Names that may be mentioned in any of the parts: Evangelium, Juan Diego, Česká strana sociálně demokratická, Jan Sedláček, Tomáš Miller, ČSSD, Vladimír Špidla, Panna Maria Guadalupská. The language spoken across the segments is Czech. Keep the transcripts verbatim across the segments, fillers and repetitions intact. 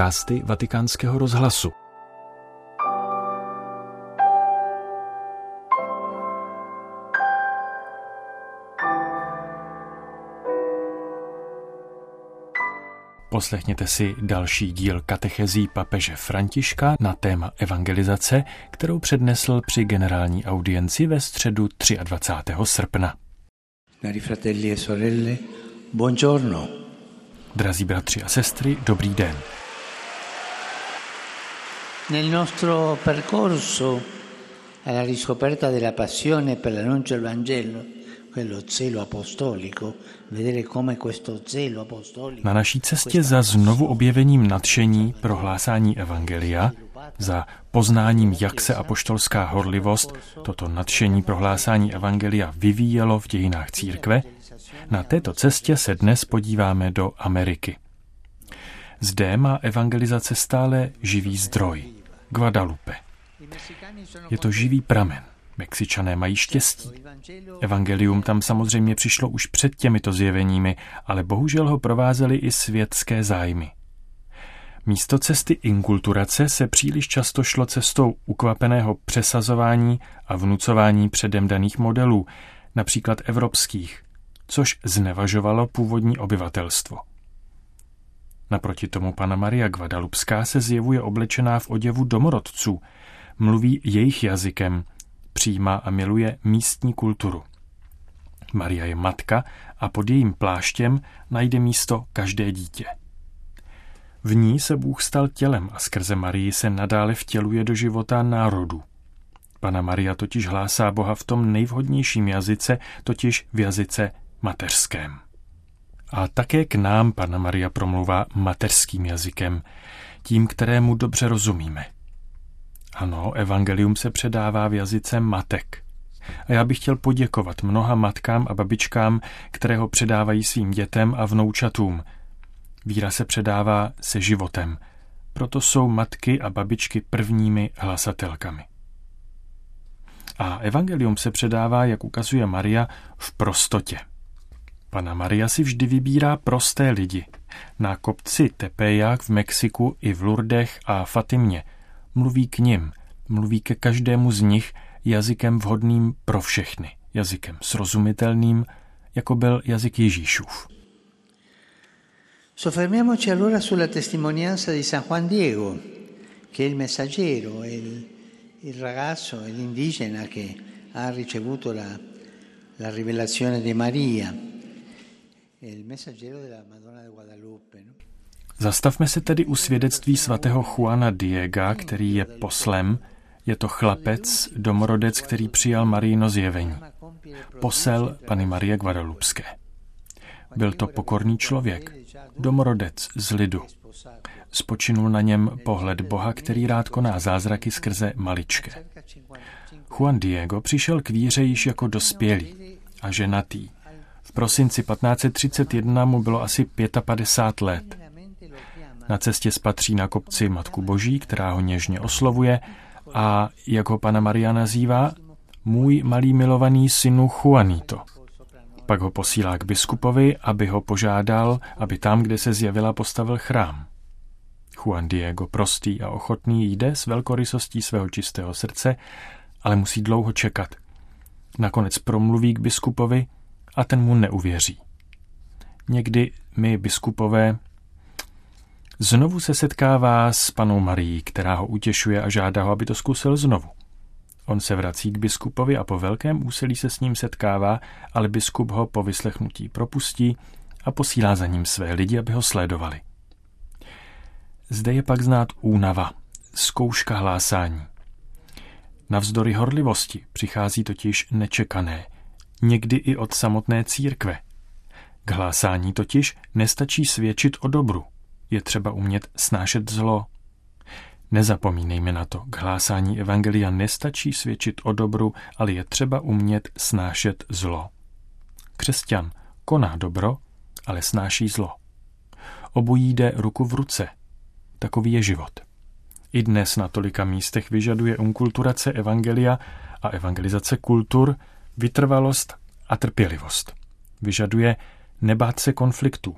podcasty Vatikánského rozhlasu. Poslechněte si další díl katechezí papeže Františka na téma evangelizace, kterou přednesl při generální audienci ve středu dvacátého třetího srpna. Drazí bratři a sestry, dobrý den. Nel nostro percorso alla riscoperta della passione per l'annuncio del Vangelo, quello zelo apostolico, vedere come questo zelo apostolico. Na naší cestě za znovu objevením nadšení pro hlásání evangelia, za poznáním, jak se apoštolská horlivost, toto nadšení pro hlásání evangelia vyvíjelo v dějinách církve, na této cestě se dnes podíváme do Ameriky. Zde má evangelizace stále živý zdroj, Guadalupe. Je to živý pramen. Mexičané mají štěstí. Evangelium tam samozřejmě přišlo už před těmito zjeveními, ale bohužel ho provázely i světské zájmy. Místo cesty inkulturace se příliš často šlo cestou ukvapeného přesazování a vnucování předem daných modelů, například evropských, což znevažovalo původní obyvatelstvo. Naproti tomu Panna Maria Guadalupská se zjevuje oblečená v oděvu domorodců, mluví jejich jazykem, přijímá a miluje místní kulturu. Maria je matka a pod jejím pláštěm najde místo každé dítě. V ní se Bůh stal tělem a skrze Marii se nadále vtěluje do života národu. Panna Maria totiž hlásá Boha v tom nejvhodnějším jazyce, totiž v jazyce mateřském. A také k nám Panna Maria promluvá mateřským jazykem, tím, kterému dobře rozumíme. Ano, evangelium se předává v jazyce matek. A já bych chtěl poděkovat mnoha matkám a babičkám, které ho předávají svým dětem a vnoučatům. Víra se předává se životem. Proto jsou matky a babičky prvními hlasatelkami. A evangelium se předává, jak ukazuje Maria, v prostotě. Panna Maria si vždy vybírá prosté lidi. Na kopci Tepeyac v Mexiku i v Lourdech a Fatimě. Mluví k nim, mluví ke každému z nich jazykem vhodným pro všechny, jazykem srozumitelným, jako byl jazyk Ježíšův. Soffermiamoci allora sulla testimonianza di San Juan Diego, che è il messaggero, il, il ragazzo, l'indigena che ha ricevuto la, la rivelazione di Maria, il messaggero della Madonna di Guadalupe, no? Zastavme se tedy u svědectví svatého Juana Diega, který je poslem, je to chlapec, domorodec, který přijal Mariino zjevení. Posel Panny Marie Guadalupské. Byl to pokorný člověk, domorodec z lidu. Spočinul na něm pohled Boha, který rád koná zázraky skrze maličké. Juan Diego přišel k víře již jako dospělý a ženatý. V prosinci patnáct set třicet jedna mu bylo asi padesát pět let. Na cestě spatří na kopci Matku Boží, která ho něžně oslovuje a, jak ho Panna Maria nazývá, můj malý milovaný synu Juanito. Pak ho posílá k biskupovi, aby ho požádal, aby tam, kde se zjevila, postavil chrám. Juan Diego, prostý a ochotný, jde s velkorysostí svého čistého srdce, ale musí dlouho čekat. Nakonec promluví k biskupovi a ten mu neuvěří. Někdy my, biskupové, znovu se setkává s Pannou Marií, která ho utěšuje a žádá ho, aby to zkusil znovu. On se vrací k biskupovi a po velkém úsilí se s ním setkává, ale biskup ho po vyslechnutí propustí a posílá za ním své lidi, aby ho sledovali. Zde je pak znát únava, zkouška hlásání. Navzdory horlivosti přichází totiž nečekané, někdy i od samotné církve. K hlásání totiž nestačí svědčit o dobru. Je třeba umět snášet zlo. Nezapomínejme na to, k hlásání evangelia nestačí svědčit o dobru, ale je třeba umět snášet zlo. Křesťan koná dobro, ale snáší zlo. Obojí jde ruku v ruce. Takový je život. I dnes na tolika místech vyžaduje unkulturace evangelia a evangelizace kultur vytrvalost a trpělivost. Vyžaduje nebát se konfliktů,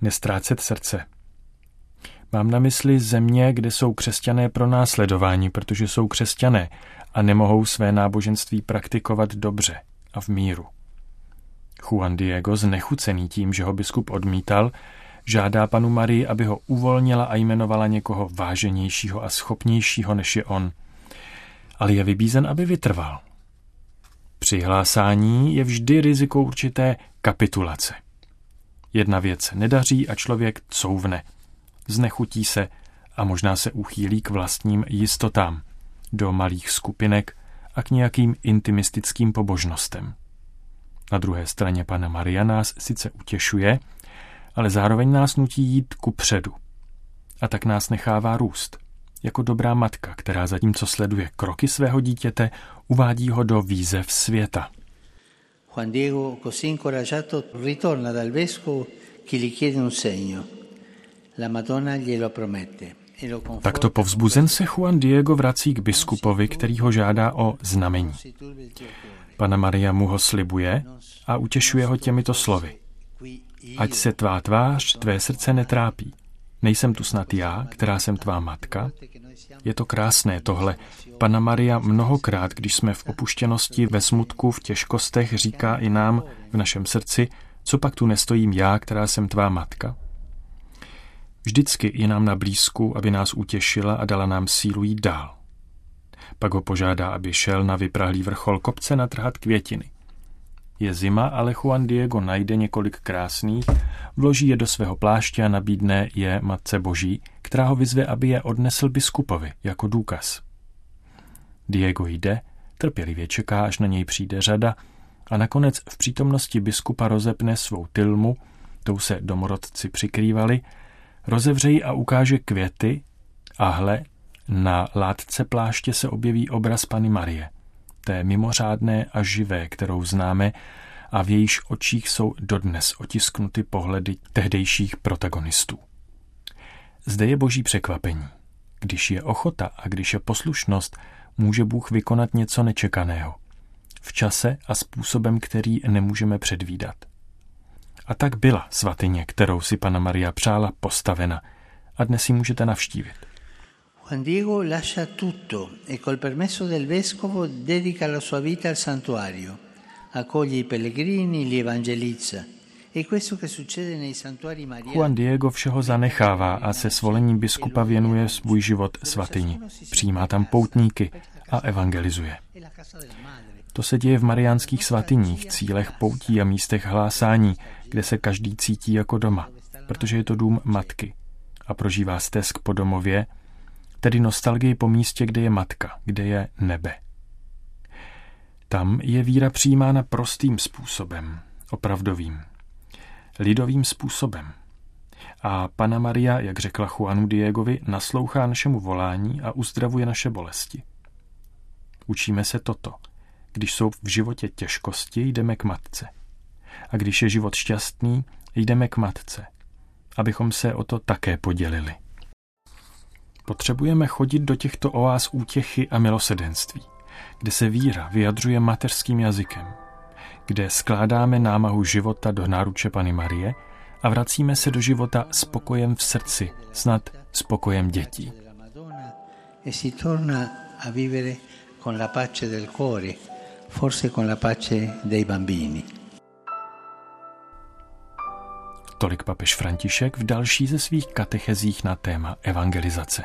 nestrácet srdce. Mám na mysli země, kde jsou křesťané pronásledováni, protože jsou křesťané a nemohou své náboženství praktikovat dobře a v míru. Juan Diego, znechucený tím, že ho biskup odmítal, žádá panu Marii, aby ho uvolnila a jmenovala někoho váženějšího a schopnějšího, než je on. Ale je vybízen, aby vytrval. Přihlásání je vždy riziko určité kapitulace. Jedna věc se nedaří a člověk couvne. Znechutí se a možná se uchýlí k vlastním jistotám, do malých skupinek a k nějakým intimistickým pobožnostem. Na druhé straně Panna Maria nás sice utěšuje, ale zároveň nás nutí jít kupředu. A tak nás nechává růst. Jako dobrá matka, která zatímco sleduje kroky svého dítěte, uvádí ho do výzev světa. Juan Diego, così incoraggiato, ritorna dal vescovo che gli chiede un segno. La Madonna glielo promette. Takto povzbuzen se Juan Diego vrací k biskupovi, který ho žádá o znamení. Panna Maria mu ho slibuje a utěšuje ho těmito slovy. Ať se tvá tvář, tvé srdce netrápí. Nejsem tu snad já, která jsem tvá matka? Je to krásné tohle. Panna Maria mnohokrát, když jsme v opuštěnosti, ve smutku, v těžkostech, říká i nám v našem srdci, co pak tu nestojím já, která jsem tvá matka? Vždycky je nám na blízku, aby nás utěšila a dala nám sílu jít dál. Pak ho požádá, aby šel na vyprahlý vrchol kopce natrhat květiny. Je zima, ale Juan Diego najde několik krásných, vloží je do svého pláště a nabídne je Matce Boží, která ho vyzve, aby je odnesl biskupovi jako důkaz. Diego jde, trpělivě čeká, až na něj přijde řada a nakonec v přítomnosti biskupa rozepne svou tylmu, tou se domorodci přikrývali, rozevře ji a ukáže květy a hle, na látce pláště se objeví obraz Panny Marie, té mimořádné a živé, kterou známe a v jejíž očích jsou dodnes otisknuty pohledy tehdejších protagonistů. Zde je boží překvapení. Když je ochota a když je poslušnost, může Bůh vykonat něco nečekaného. V čase a způsobem, který nemůžeme předvídat. A tak byla svatyně, kterou si Panna Maria přála, postavena. A dnes ji můžete navštívit. Juan Diego lascia tutto e col permesso del vescovo dedica la sua vita al santuario. Accoglie i pellegrini, li evangelizza. E questo che succede nei santuari mariani. Juan Diego všeho zanechává a se svolením biskupa věnuje svůj život svatyni. Přijímá tam poutníky a evangelizuje. To se děje v mariánských svatyních, cílech poutí a místech hlásání, kde se každý cítí jako doma, protože je to dům matky a prožívá stesk po domově, tedy nostalgii po místě, kde je matka, kde je nebe. Tam je víra přijímána prostým způsobem, opravdovým, lidovým způsobem. A Panna Maria, jak řekla Juanu Diegovi, naslouchá našemu volání a uzdravuje naše bolesti. Učíme se toto. Když jsou v životě těžkosti, jdeme k matce. A když je život šťastný, jdeme k matce. Abychom se o to také podělili. Potřebujeme chodit do těchto oáz útěchy a milosedenství, kde se víra vyjadřuje mateřským jazykem, kde skládáme námahu života do náruče Panny Marie a vracíme se do života s pokojem v srdci, snad s pokojem dětí. Con la pace del cuore, forse con la pace dei bambini. Tolik papež František v další ze svých katechezích na téma evangelizace.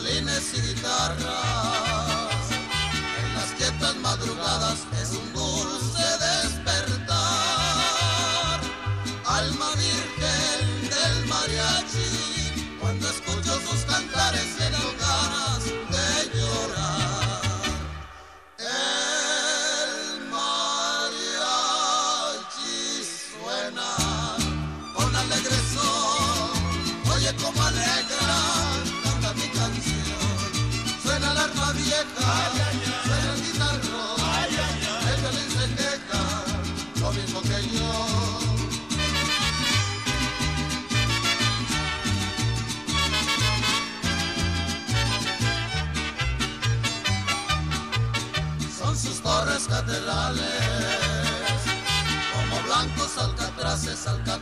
violines y guitarras, en las quietas madrugadas es un dulce despertar. Alma virgen del mariachi, cuando escucho sus cantares se dan ganas de llorar. El mariachi suena con alegre son, oye como alegra. Suena la arpa vieja, suena el guitarrón, el violín se queja, lo mismo que yo. Son sus torres catedrales, como blancos alcatraces, alcatraces.